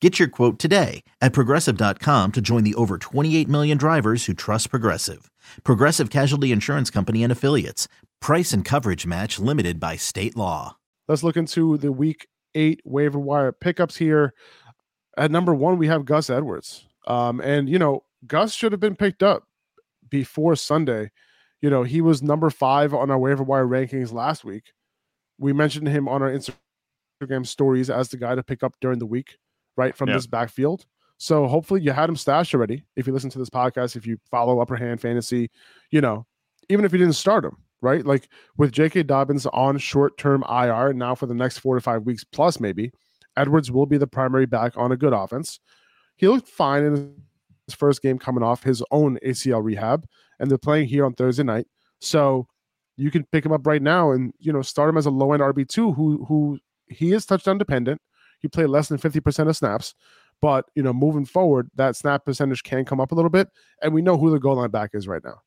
Get your quote today at Progressive.com to join the over 28 million drivers who trust Progressive. Progressive Casualty Insurance Company and Affiliates. Price and coverage match limited by state law. Let's look into the Week 8 waiver wire pickups here. At number one, we have Gus Edwards. And, you know, Gus should have been picked up before Sunday. You know, he was number 5 on our waiver wire rankings last week. We mentioned him on our Instagram stories as the guy to pick up during the week. Right from this backfield. So hopefully you had him stashed already. If you listen to this podcast, if you follow Upper Hand Fantasy, you know, even if you didn't start him, right? Like with J.K. Dobbins on short-term IR now for the next 4 to 5 weeks plus maybe, Edwards will be the primary back on a good offense. He looked fine in his first game coming off his own ACL rehab, and they're playing here on Thursday night. So you can pick him up right now and, you know, start him as a low-end RB2 who he is touchdown dependent. He played less than 50% of snaps, but, you know, moving forward, that snap percentage can come up a little bit, and we know who the goal line back is right now.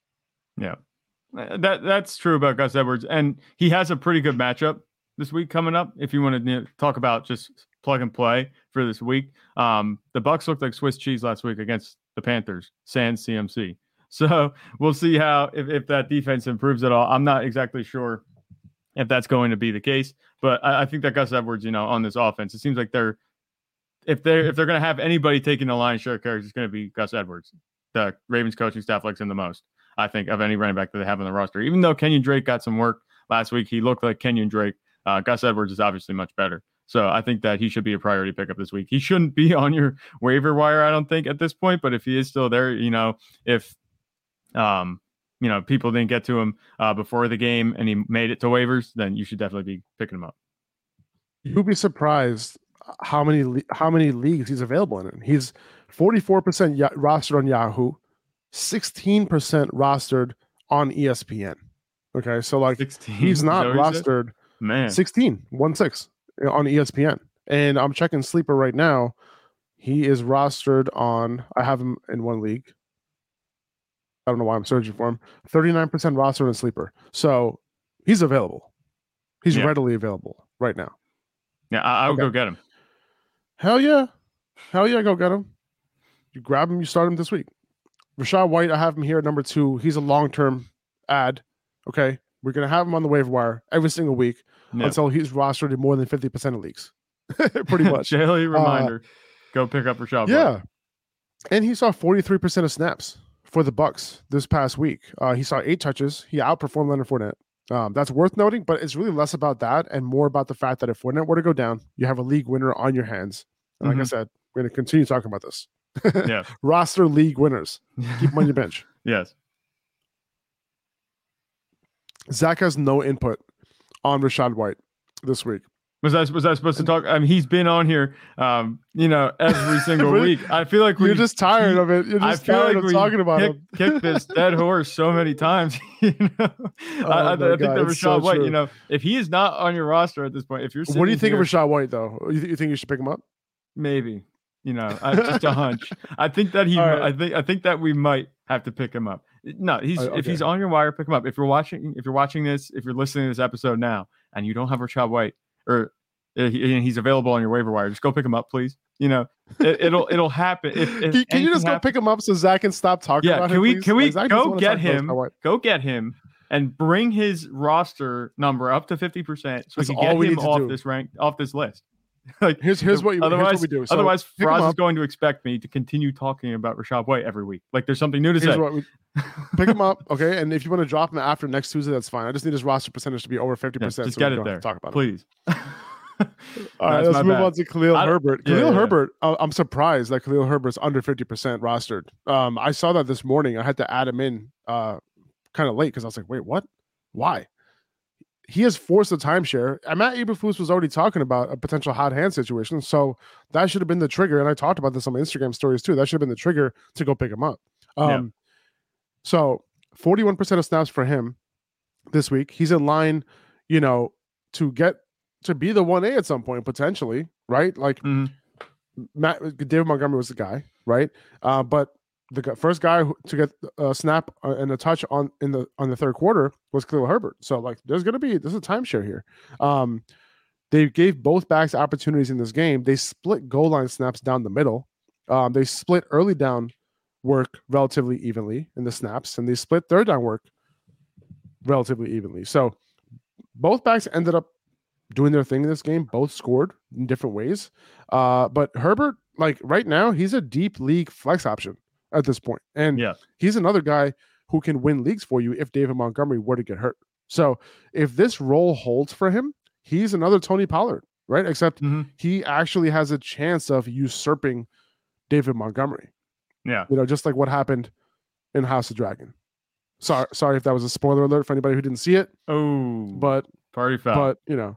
Yeah, that's true about Gus Edwards, and he has a pretty good matchup this week coming up. If you want to talk about just plug and play for this week, the Bucs looked like Swiss cheese last week against the Panthers, sans CMC. So we'll see how if that defense improves at all. I'm not exactly sure if that's going to be the case. But I think that Gus Edwards, you know, on this offense, it seems like if they're going to have anybody taking the lion's share of carries, it's going to be Gus Edwards. The Ravens coaching staff likes him the most, I think, of any running back that they have on the roster. Even though Kenyon Drake got some work last week, he looked like Kenyon Drake. Gus Edwards is obviously much better. So I think that he should be a priority pickup this week. He shouldn't be on your waiver wire, I don't think, at this point. But if he is still there, you know, if you know, people didn't get to him before the game and he made it to waivers, then you should definitely be picking him up. You'd be surprised how many leagues he's available in. He's 44% rostered on Yahoo, 16% rostered on ESPN. Okay, so like 16? He's not rostered. Man, 16 on ESPN. And I'm checking Sleeper right now. He is rostered on, I have him in one league. I don't know why I'm searching for him. 39% roster and Sleeper. So he's available. He's readily available right now. Yeah, I would go get him. Hell yeah, go get him. You grab him, you start him this week. Rachaad White, I have him here at number 2. He's a long-term ad. Okay, we're going to have him on the waiver wire every single week until he's rostered in more than 50% of leagues. Pretty much. Daily reminder, go pick up Rachaad White. Yeah, and he saw 43% of snaps for the Bucs this past week. He saw 8 touches. He outperformed Leonard Fournette. That's worth noting, but it's really less about that and more about the fact that if Fournette were to go down, you have a league winner on your hands. And like I said, we're going to continue talking about this. Yeah. Roster league winners. Keep them on your bench. Yes. Zach has no input on Rachaad White this week. Was I supposed to talk? I mean, he's been on here, you know, every single week. I feel like you're just tired of it. You're just tired of talking about him. Kick this dead horse so many times. You know, I think that Rachaad White. You know, if he is not on your roster at this point, if you're what do you think of Rachaad White though? You think you should pick him up? Maybe. You know, just a hunch. I think that he. Right. I think that we might have to pick him up. No, if he's on your wire, pick him up. If you're watching this, if you're listening to this episode now, and you don't have Rachaad White. Or he's available on your waiver wire. Just go pick him up, please. You know, it'll happen. If can you just go pick him up so Zach can stop talking about him? Can we go get him? Go get him and bring his roster number up to 50%, so we can get him off this list. Like here's what we do. So otherwise, Frost is going to expect me to continue talking about Rachaad White every week. Like there's something new to say. Pick him up, okay? And if you want to drop him after next Tuesday, that's fine. I just need his roster percentage to be over 50%. Yeah, just so get it there. Talk about please. It. All right, let's move on to Khalil Herbert. Herbert, I'm surprised that Khalil Herbert's under 50% rostered. I saw that this morning. I had to add him in kind of late because I was like, wait, what? Why? He has forced a timeshare. Matt Eberflus was already talking about a potential hot hand situation, so that should have been the trigger. And I talked about this on my Instagram stories too. That should have been the trigger to go pick him up. So 41% of snaps for him, this week. He's in line, you know, to get to be the 1A at some point, potentially, right? Like David Montgomery was the guy, right? But the first guy to get a snap and a touch on the third quarter was Khalil Herbert. So like, there's a timeshare here. They gave both backs opportunities in this game. They split goal line snaps down the middle. They split early down work relatively evenly in the snaps, and they split third down work relatively evenly. So both backs ended up doing their thing in this game. Both scored in different ways. But Herbert, like right now, he's a deep league flex option at this point. And he's another guy who can win leagues for you if David Montgomery were to get hurt. So if this role holds for him, he's another Tony Pollard, right? Except he actually has a chance of usurping David Montgomery. Yeah. You know, just like what happened in House of Dragon. Sorry if that was a spoiler alert for anybody who didn't see it. Oh, but party foul. But you know,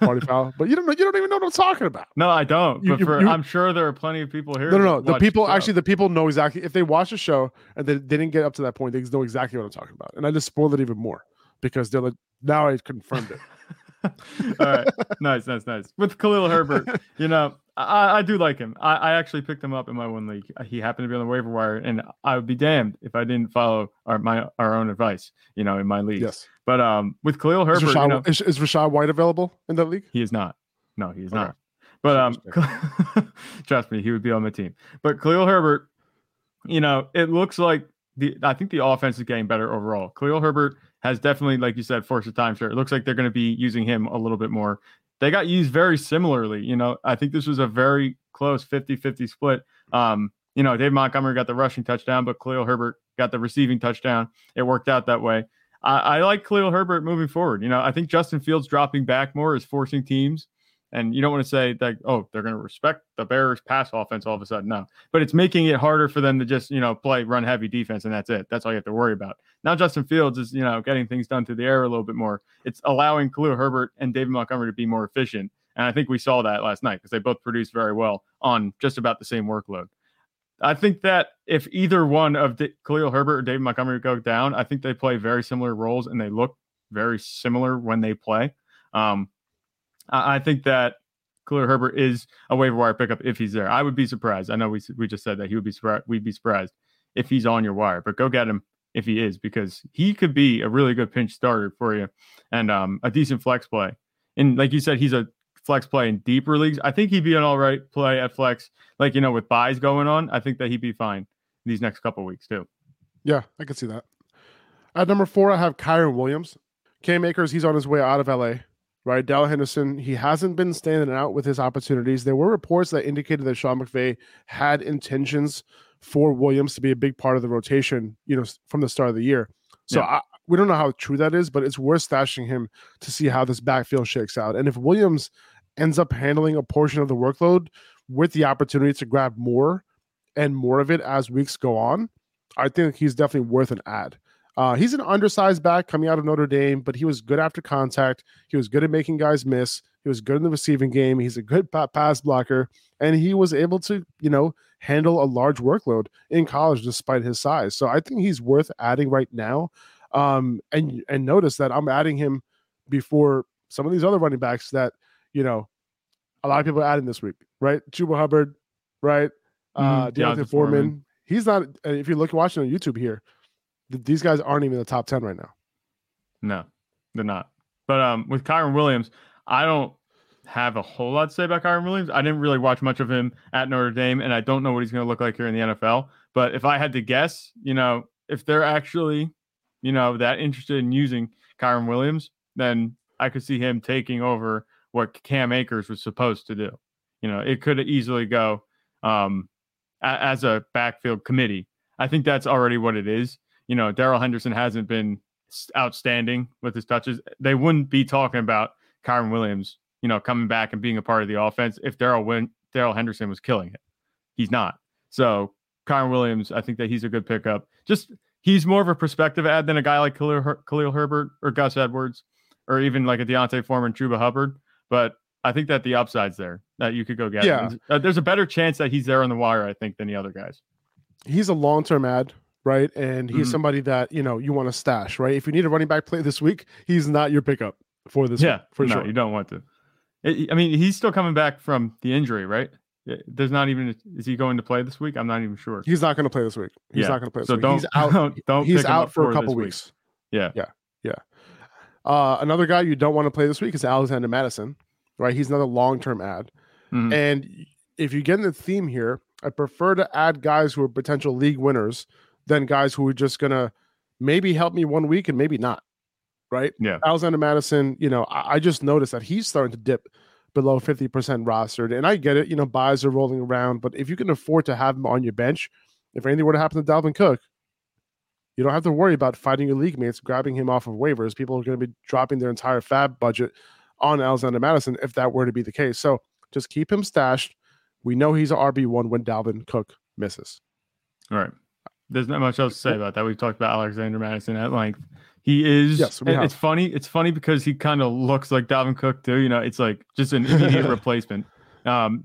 party foul. But you don't even know what I'm talking about. No, I don't. I'm sure there are plenty of people here. No. The people know exactly. If they watch the show and they didn't get up to that point, they know exactly what I'm talking about. And I just spoiled it even more because they're like, now I confirmed it. All right, nice. With Khalil Herbert, you know, I do like him. I actually picked him up in my one league. He happened to be on the waiver wire, and I would be damned if I didn't follow our own advice, you know, in my league. Yes. But with Khalil Herbert, is Rachaad White available in that league? He is not. No, he is not. But trust me, he would be on my team. But Khalil Herbert, you know, it looks like I think the offense is getting better overall. Khalil Herbert has definitely, like you said, forced a timeshare. It looks like they're going to be using him a little bit more. They got used very similarly. You know, I think this was a very close 50-50 split. You know, Dave Montgomery got the rushing touchdown, but Khalil Herbert got the receiving touchdown. It worked out that way. I like Khalil Herbert moving forward. You know, I think Justin Fields dropping back more is forcing teams. And you don't want to say that, oh, they're going to respect the Bears' pass offense all of a sudden. No, but it's making it harder for them to just, you know, play run heavy defense, and that's it. That's all you have to worry about. Now Justin Fields is, you know, getting things done through the air a little bit more. It's allowing Khalil Herbert and David Montgomery to be more efficient. And I think we saw that last night because they both produced very well on just about the same workload. I think that if either one of Khalil Herbert or David Montgomery go down, I think they play very similar roles and they look very similar when they play. I think that Khalil Herbert is a waiver wire pickup if he's there. I would be surprised. I know we just said that he would be surprised. We'd be surprised if he's on your wire, but go get him if he is, because he could be a really good pinch starter for you and a decent flex play. And like you said, he's a flex play in deeper leagues. I think he'd be an all right play at flex. Like, you know, with buys going on, I think that he'd be fine these next couple of weeks too. Yeah, I could see that. At number 4, I have Kyren Williams. Cam Akers, he's on his way out of L.A., right? Darrell Henderson, he hasn't been standing out with his opportunities. There were reports that indicated that Sean McVay had intentions for Williams to be a big part of the rotation, you know, from the start of the year. So we don't know how true that is, but it's worth stashing him to see how this backfield shakes out. And if Williams ends up handling a portion of the workload with the opportunity to grab more and more of it as weeks go on, I think he's definitely worth an ad. He's an undersized back coming out of Notre Dame, but he was good after contact. He was good at making guys miss. He was good in the receiving game. He's a good pass blocker, and he was able to, you know, handle a large workload in college despite his size. So I think he's worth adding right now. And notice that I'm adding him before some of these other running backs that, you know, a lot of people are adding this week, right? Chuba Hubbard, right? Deontay Foreman. He's not, if you look watching on YouTube here, these guys aren't even in the top 10 right now. No, they're not. But with Kyren Williams, I don't have a whole lot to say about Kyren Williams. I didn't really watch much of him at Notre Dame, and I don't know what he's going to look like here in the NFL. But if I had to guess, you know, if they're actually, you know, that interested in using Kyren Williams, then I could see him taking over what Cam Akers was supposed to do. You know, it could easily go as a backfield committee. I think that's already what it is. You know, Darrell Henderson hasn't been outstanding with his touches. They wouldn't be talking about Kyren Williams, you know, coming back and being a part of the offense if Darrell Henderson was killing it. He's not. So Kyren Williams, I think that he's a good pickup. Just he's more of a prospective ad than a guy like Khalil Herbert or Gus Edwards or even like a Deontay Foreman, Chuba Hubbard. But I think that the upside's there that you could go get. Yeah. There's a better chance that he's there on the wire, I think, than the other guys. He's a long-term ad. right? And he's somebody that, you know, you want to stash, right? If you need a running back play this week, he's not your pickup for this week, for sure. You don't want to. I mean, he's still coming back from the injury, right? There's not even – is he going to play this week? I'm not even sure. He's not going to play this week. He's not going to play this week. So don't he's out for a couple weeks. Yeah. Another guy you don't want to play this week is Alexander Mattison, right? He's another long-term add. Mm-hmm. And if you get in the theme here, I prefer to add guys who are potential league winners than guys who are just going to maybe help me one week and maybe not, right? Yeah. Alexander Mattison, you know, I just noticed that he's starting to dip below 50% rostered. And I get it, you know, buys are rolling around. But if you can afford to have him on your bench, if anything were to happen to Dalvin Cook, you don't have to worry about fighting your league mates, grabbing him off of waivers. People are going to be dropping their entire fab budget on Alexander Mattison if that were to be the case. So just keep him stashed. We know he's an RB1 when Dalvin Cook misses. All right. There's not much else to say about that. We've talked about Alexander Mattison at length. He is. Yes, it's funny. It's funny because he kind of looks like Dalvin Cook too. You know, it's like just an immediate replacement.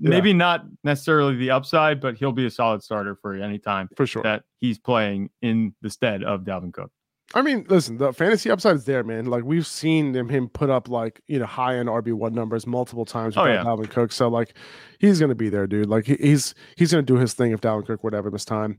Maybe not necessarily the upside, but he'll be a solid starter for any time for sure that he's playing in the stead of Dalvin Cook. I mean, listen, the fantasy upside is there, man. Like, we've seen him put up, like, you know, high-end RB1 numbers multiple times with Dalvin Cook. So, like, he's going to be there, dude. Like, he's going to do his thing if Dalvin Cook whatever this time.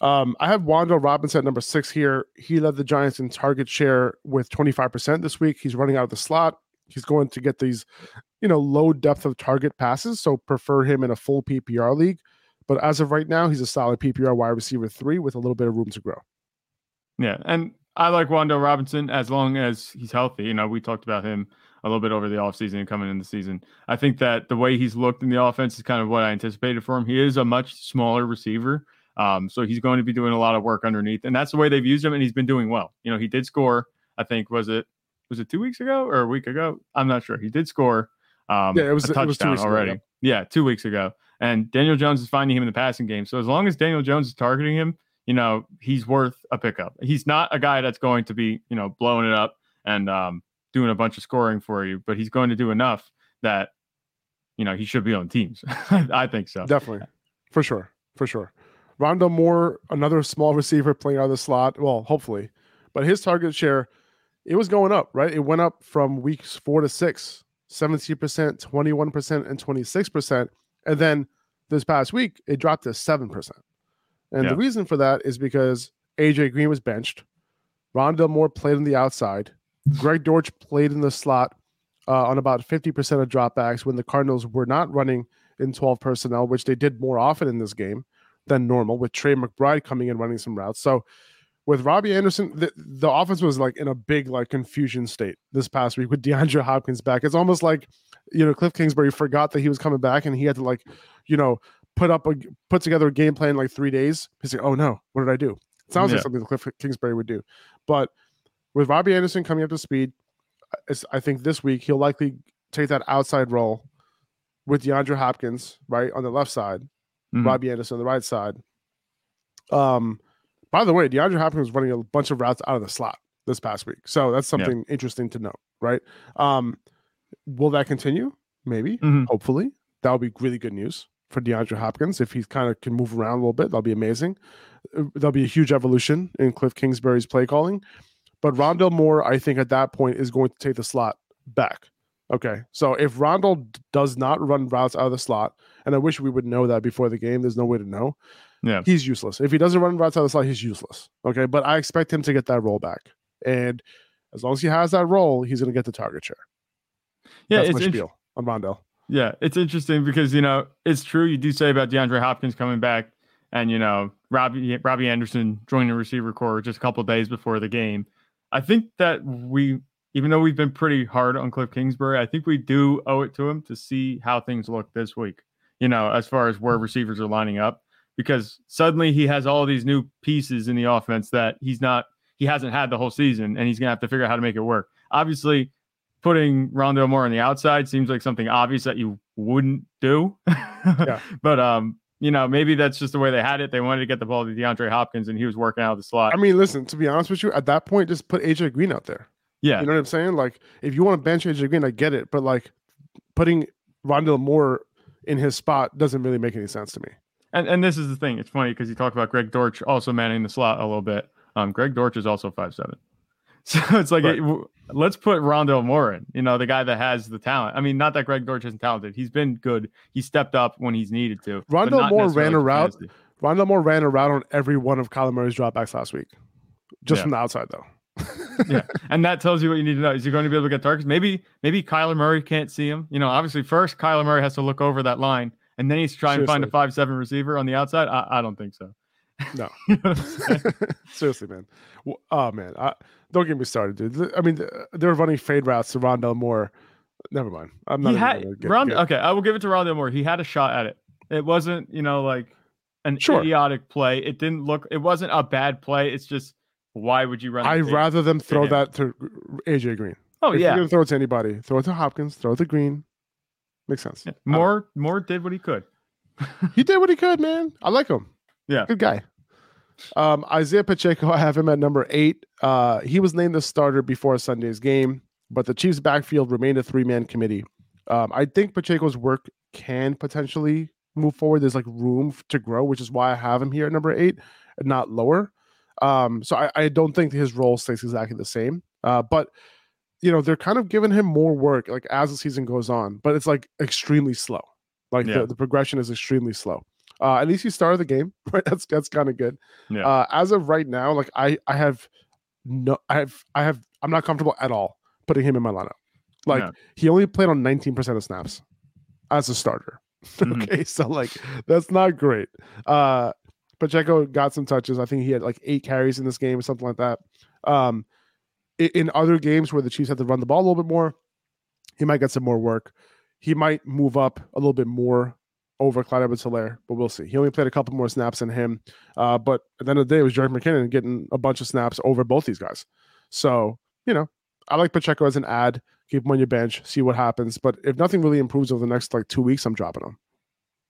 I have Wando Robinson at number 6 here. He led the Giants in target share with 25% this week. He's running out of the slot. He's going to get these, you know, low depth of target passes. So prefer him in a full PPR league. But as of right now, he's a solid PPR wide receiver 3 with a little bit of room to grow. Yeah. And I like Wando Robinson as long as he's healthy. You know, we talked about him a little bit over the offseason and coming in the season. I think that the way he's looked in the offense is kind of what I anticipated for him. He is a much smaller receiver. So he's going to be doing a lot of work underneath, and that's the way they've used him. And he's been doing well. You know, he did score, I think, was it 2 weeks ago or a week ago? I'm not sure. He did score a touchdown already. Ago. Yeah, 2 weeks ago. And Daniel Jones is finding him in the passing game. So as long as Daniel Jones is targeting him, you know, he's worth a pickup. He's not a guy that's going to be, you know, blowing it up and doing a bunch of scoring for you, but he's going to do enough that, you know, he should be on teams. I think so. Definitely. For sure. Rondale Moore, another small receiver playing out of the slot. Well, hopefully. But his target share, it was going up, right? It went up from weeks 4 to 6, 17%, 21%, and 26%. And then this past week, it dropped to 7%. And the reason for that is because AJ Green was benched. Rondale Moore played on the outside. Greg Dortch played in the slot on about 50% of dropbacks when the Cardinals were not running in 12 personnel, which they did more often in this game than normal, with Trey McBride coming in running some routes. So with Robbie Anderson, the offense was like in a big like confusion state this past week with DeAndre Hopkins back. It's almost like, you know, Kliff Kingsbury forgot that he was coming back and he had to, like, you know, put together a game plan in like 3 days. He's like, oh no, what did I do? It sounds like something that Kliff Kingsbury would do. But with Robbie Anderson coming up to speed, I think this week he'll likely take that outside role with DeAndre Hopkins, right, on the left side. Mm-hmm. Robbie Anderson on the right side. By the way, DeAndre Hopkins was running a bunch of routes out of the slot this past week. So that's something interesting to know, right? Will that continue? Maybe. Mm-hmm. Hopefully. That would be really good news for DeAndre Hopkins. If he kind of can move around a little bit, that'll be amazing. There'll be a huge evolution in Kliff Kingsbury's play calling. But Rondale Moore, I think at that point, is going to take the slot back. Okay, so if Rondale does not run routes out of the slot, and I wish we would know that before the game, there's no way to know. Yeah, he's useless. If he doesn't run routes out of the slot, he's useless. Okay, but I expect him to get that role back. And as long as he has that role, he's going to get the target share. Yeah, that's my spiel on Rondale. Yeah, it's interesting because, you know, it's true. You do say about DeAndre Hopkins coming back and, you know, Robbie Anderson joining the receiver corps just a couple of days before the game. I think that even though we've been pretty hard on Kliff Kingsbury, I think we do owe it to him to see how things look this week, you know, as far as where receivers are lining up, because suddenly he has all these new pieces in the offense that he hasn't had the whole season, and he's going to have to figure out how to make it work. Obviously, putting Rondale Moore on the outside seems like something obvious that you wouldn't do. Yeah. But, you know, maybe that's just the way they had it. They wanted to get the ball to DeAndre Hopkins, and he was working out of the slot. I mean, listen, to be honest with you, at that point, just put AJ Green out there. Yeah. You know what I'm saying? Like, if you want to bench AJ Green, I get it. But, like, putting Rondale Moore in his spot doesn't really make any sense to me. And this is the thing. It's funny because you talk about Greg Dortch also manning the slot a little bit. Greg Dortch is also 5'7". So it's like, right. Let's put Rondale Moore in, you know, the guy that has the talent. I mean, not that Greg Dortch isn't talented. He's been good. He stepped up when he's needed to. Rondale Moore ran a route on every one of Kyler Murray's dropbacks last week. Just from the outside, though. Yeah, and that tells you what you need to know. Is he going to be able to get targets? Maybe Kyler Murray can't see him. You know, obviously, first, Kyler Murray has to look over that line, and then he's trying to find a 5'7" receiver on the outside. I don't think so. No. You know what I'm saying? Seriously, man. Oh, man. Don't get me started, dude. I mean, they're running fade routes to Rondale Moore. Never mind. I'm not going to get. Okay, I will give it to Rondale Moore. He had a shot at it. It wasn't, you know, like an idiotic play. It wasn't a bad play. It's just, why would you run? I'd rather them throw that to AJ Green. Oh, if you're going to throw it to anybody, throw it to Hopkins, throw it to Green. Makes sense. Yeah. Moore did what he could. He did what he could, man. I like him. Yeah. Good guy. Isaiah Pacheco, I have him at number 8. He was named the starter before Sunday's game, but the Chiefs' backfield remained a 3-man committee. I think Pacheco's work can potentially move forward. There's like room to grow, which is why I have him here at number 8 and not lower. So I don't think his role stays exactly the same. But, you know, they're kind of giving him more work like as the season goes on, but it's like extremely slow. Like the progression is extremely slow. At least he started the game, right? That's kind of good. Yeah. As of right now, like I'm not comfortable at all putting him in my lineup. Like he only played on 19% of snaps as a starter. Mm-hmm. Okay. So like, that's not great. Pacheco got some touches. I think he had like 8 carries in this game or something like that. In other games where the Chiefs had to run the ball a little bit more, he might get some more work. He might move up a little bit more over Clyde Edwards-Helaire, but we'll see. He only played a couple more snaps than him. But at the end of the day, it was Jerick McKinnon getting a bunch of snaps over both these guys. So, you know, I like Pacheco as an ad. Keep him on your bench, see what happens. But if nothing really improves over the next like 2 weeks, I'm dropping him.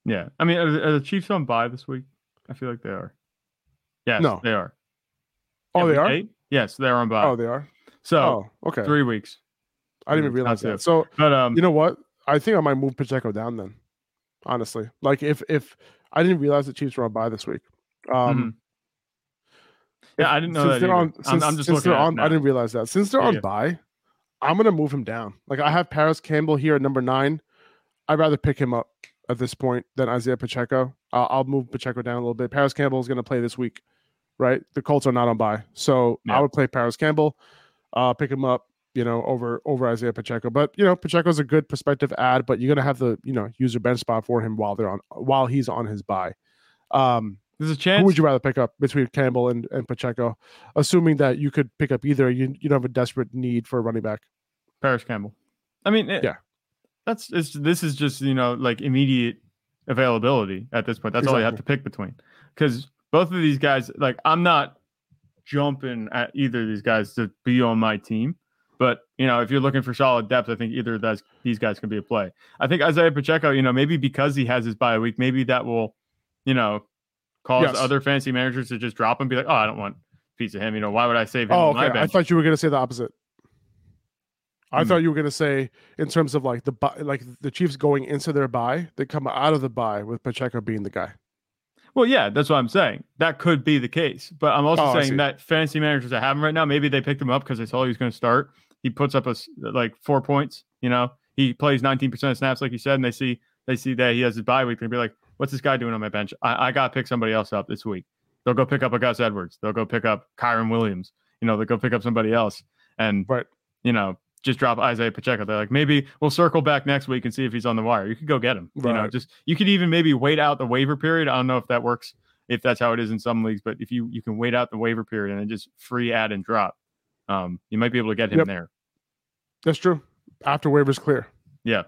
Yeah. I mean, are the Chiefs on bye this week? I feel like they are. Yes, no. They are. Oh, they are? Yes, they're on bye. Oh, they are? So, okay. 3 weeks. I didn't even realize that. So, but, you know what? I think I might move Pacheco down then, honestly. Like, if I didn't realize the Chiefs were on bye this week. Yeah, I didn't know that. I didn't realize that. Since they're on bye, I'm going to move him down. Like, I have Parris Campbell here at number 9. I'd rather pick him up at this point than Isaiah Pacheco. I'll move Pacheco down a little bit. Parris Campbell is going to play this week, right? The Colts are not on bye. So I would play Parris Campbell, pick him up, you know, over Isaiah Pacheco. But, you know, Pacheco's a good prospective ad, but you're going to have to, you know, use your bench spot for him while he's on his bye. There's a chance. Who would you rather pick up between Campbell and Pacheco? Assuming that you could pick up either, you don't have a desperate need for a running back. Parris Campbell. I mean, this is just, you know, like immediate availability at this point. That's all you have to pick between, because both of these guys, like, I'm not jumping at either of these guys to be on my team. But, you know, if you're looking for solid depth, I think either of these guys can be a play. I think Isaiah Pacheco, you know, maybe because he has his bye week, maybe that will, you know, cause other fantasy managers to just drop him and be like, oh, I don't want a piece of him. You know, why would I save him on my bench? I thought you were going to say the opposite. I thought you were going to say in terms of like the Chiefs going into their bye, they come out of the bye with Pacheco being the guy. Well, yeah, that's what I'm saying. That could be the case. But I'm also saying that fantasy managers that have him right now, maybe they picked him up because they saw he was going to start. He puts up like 4 points, you know. He plays 19% of snaps, like you said, and they see that he has his bye week and be like, what's this guy doing on my bench? I got to pick somebody else up this week. They'll go pick up a Gus Edwards. They'll go pick up Kyren Williams. You know, they'll go pick up somebody else. And, you know, just drop Isaiah Pacheco. They're like, maybe we'll circle back next week and see if he's on the wire. You could go get him. Right. You know, you could even maybe wait out the waiver period. I don't know if that works, if that's how it is in some leagues, but if you can wait out the waiver period and then just free add and drop, you might be able to get him there. That's true. After waivers clear. Yeah.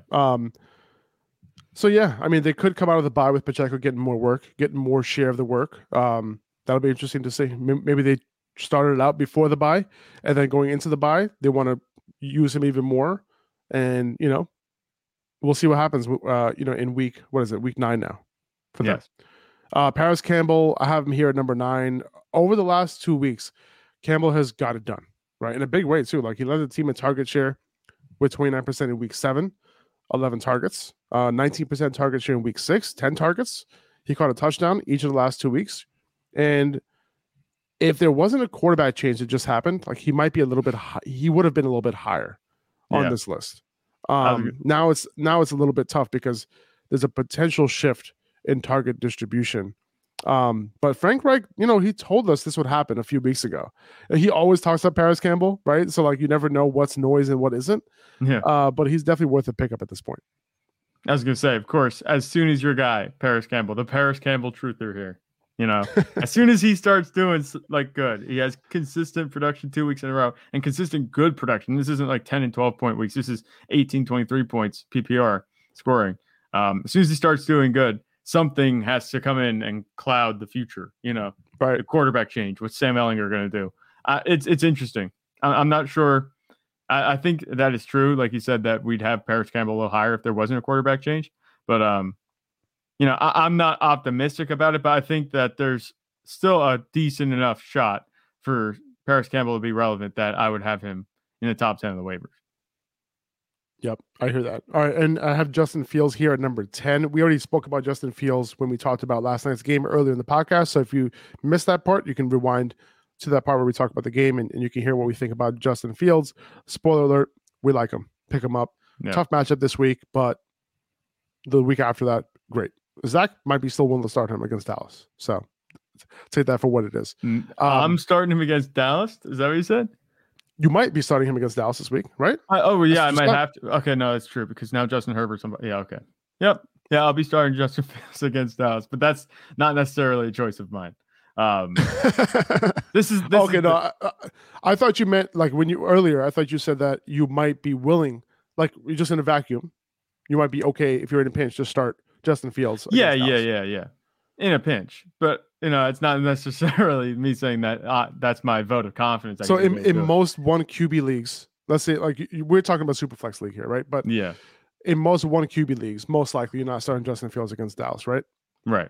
So, yeah, I mean, they could come out of the bye with Pacheco getting more work, getting more share of the work. That'll be interesting to see. Maybe they started it out before the bye, and then going into the bye, they want to use him even more. And, you know, we'll see what happens, you know, in week 9 now for that. Parris Campbell, I have him here at number 9. Over the last 2 weeks, Campbell has got it done, right? In a big way, too. Like, he led the team in target share with 29% in week 7, 11 targets, 19% target share in week 6, 10 targets. He caught a touchdown each of the last 2 weeks. And if there wasn't a quarterback change that just happened, like, he might be a little bit he would have been a little bit higher on this list. Now it's a little bit tough because there's a potential shift in target distribution. But Frank Reich, you know, he told us this would happen a few weeks ago. And he always talks about Parris Campbell, right? So, like, you never know what's noise and what isn't. Yeah. But he's definitely worth a pickup at this point. I was going to say, of course, as soon as your guy, Parris Campbell, the Parris Campbell truther here, you know, as soon as he starts doing, like, good, he has consistent production 2 weeks in a row and consistent good production. This isn't like 10 and 12 point weeks. This is 18, 23 points PPR scoring. As soon as he starts doing good, something has to come in and cloud the future, you know, right? The quarterback change, what Sam Ehlinger going to do. It's interesting. I'm not sure. I think that is true. Like you said, that we'd have Parris Campbell a little higher if there wasn't a quarterback change, but, you know, I'm not optimistic about it, but I think that there's still a decent enough shot for Parris Campbell to be relevant that I would have him in the top 10 of the waivers. Yep, I hear that. All right, and I have Justin Fields here at number 10. We already spoke about Justin Fields when we talked about last night's game earlier in the podcast, so if you missed that part, you can rewind to that part where we talk about the game, and you can hear what we think about Justin Fields. Spoiler alert, we like him. Pick him up. Yeah. Tough matchup this week, but the week after that, great. Zach might be still willing to start him against Dallas, so take that for what it is. I'm starting him against Dallas? Is that what you said? You might be starting him against Dallas this week, right? I might have to. Okay, no, that's true, because now Justin Herbert's somebody. Yeah, okay. Yep. Yeah, I'll be starting Justin Fields against Dallas, but that's not necessarily a choice of mine. I thought you meant, like, when you earlier, I thought you said that you might be willing, like, you're just in a vacuum. You might be okay if you're in a pinch to start Justin Fields. Yeah. In a pinch, but, you know, it's not necessarily me saying that that's my vote of confidence. So in most one QB leagues, let's say, like, we're talking about Superflex League here, right? But yeah, in most one QB leagues, most likely you're not starting Justin Fields against Dallas, right? Right.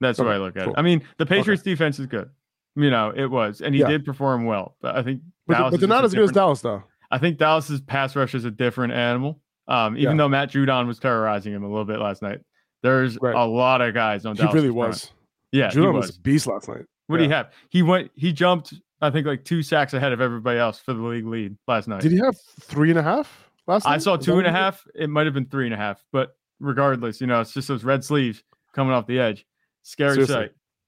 That's what I look at. Cool. I mean, the Patriots defense is good. You know, it was, and he did perform well. But I think Dallas, but they're not as good as Dallas, though. I think Dallas's pass rush is a different animal. Even though Matt Judon was terrorizing him a little bit last night. There's a lot of guys on Dallas. He really was. Front. Yeah, Judon was a beast last night. What do you have? He jumped, I think, like 2 sacks ahead of everybody else for the league lead last night. Did he have 3.5 last night? I saw 2.5. It might have been 3.5, but regardless, you know, it's just those red sleeves coming off the edge. Scary sight.